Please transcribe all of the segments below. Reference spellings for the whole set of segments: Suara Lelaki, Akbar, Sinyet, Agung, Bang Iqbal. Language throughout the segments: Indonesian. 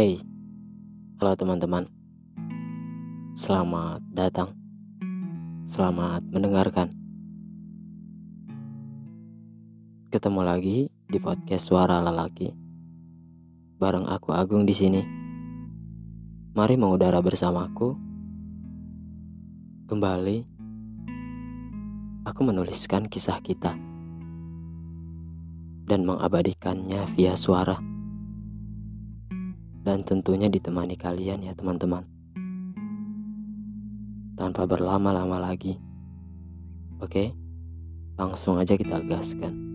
Hey, halo teman-teman. Selamat datang. Selamat mendengarkan. Ketemu lagi di podcast Suara Lelaki. Bareng aku Agung di sini. Mari mengudara bersamaku. Kembali aku menuliskan kisah kita dan mengabadikannya via suara. Dan tentunya ditemani kalian ya teman-teman. Tanpa berlama-lama lagi, oke, langsung aja kita gaskan.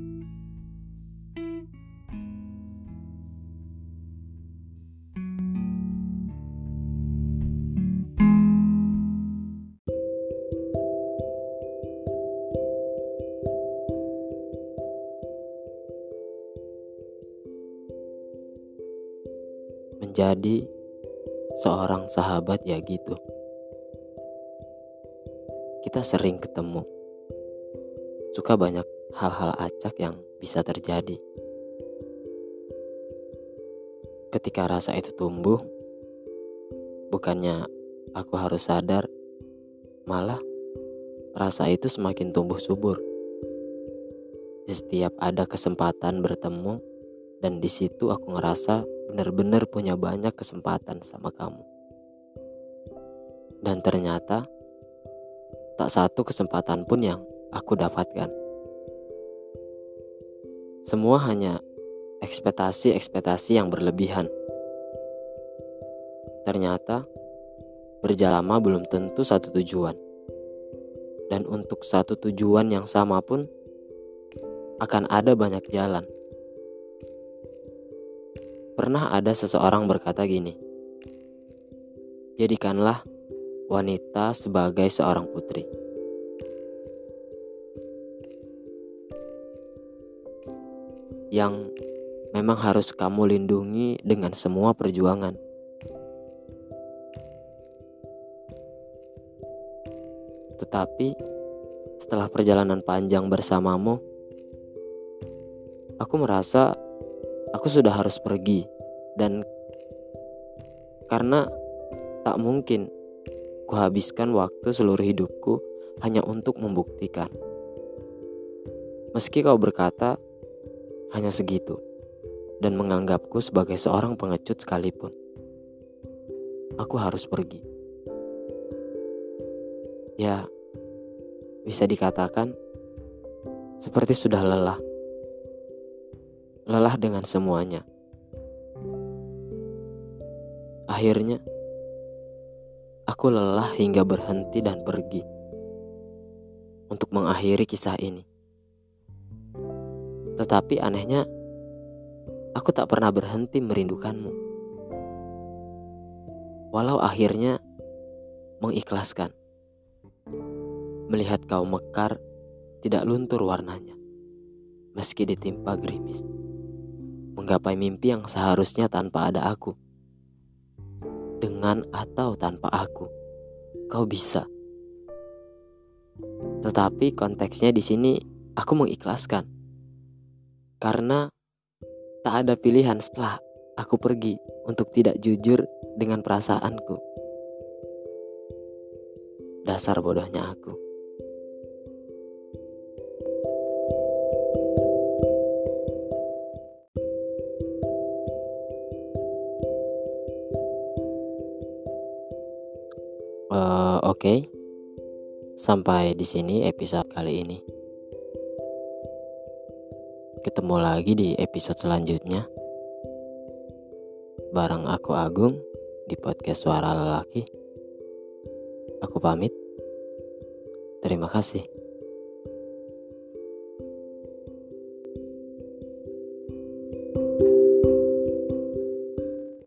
Menjadi seorang sahabat ya gitu. Kita sering ketemu. Suka banyak hal-hal acak yang bisa terjadi. Ketika rasa itu tumbuh, bukannya aku harus sadar, malah rasa itu semakin tumbuh subur. Setiap ada kesempatan bertemu, dan di situ aku ngerasa benar-benar punya banyak kesempatan sama kamu. Dan ternyata tak satu kesempatan pun yang aku dapatkan. Semua hanya ekspektasi-ekspektasi yang berlebihan. Ternyata berjalan lama belum tentu satu tujuan. Dan untuk satu tujuan yang sama pun akan ada banyak jalan. Pernah ada seseorang berkata gini, "Jadikanlah wanita sebagai seorang putri." Yang memang harus kamu lindungi dengan semua perjuangan. Tetapi setelah perjalanan panjang bersamamu, aku merasa aku sudah harus pergi, dan karena tak mungkin kuhabiskan waktu seluruh hidupku hanya untuk membuktikan. Meski kau berkata hanya segitu dan menganggapku sebagai seorang pengecut sekalipun, aku harus pergi. Ya, bisa dikatakan seperti sudah lelah. Lelah dengan semuanya. Akhirnya aku lelah hingga berhenti dan pergi untuk mengakhiri kisah ini. Tetapi anehnya, aku tak pernah berhenti merindukanmu. Walau akhirnya mengikhlaskan melihat kau mekar, tidak luntur warnanya meski ditimpa gerimis, menggapai mimpi yang seharusnya tanpa ada aku. Dengan atau tanpa aku, kau bisa. Tetapi konteksnya di sini aku mengikhlaskan, karena tak ada pilihan setelah aku pergi untuk tidak jujur dengan perasaanku. Dasar bodohnya aku. Oke, sampai di sini episode kali ini. Ketemu lagi di episode selanjutnya. Bareng aku Agung di podcast Suara Lelaki. Aku pamit. Terima kasih.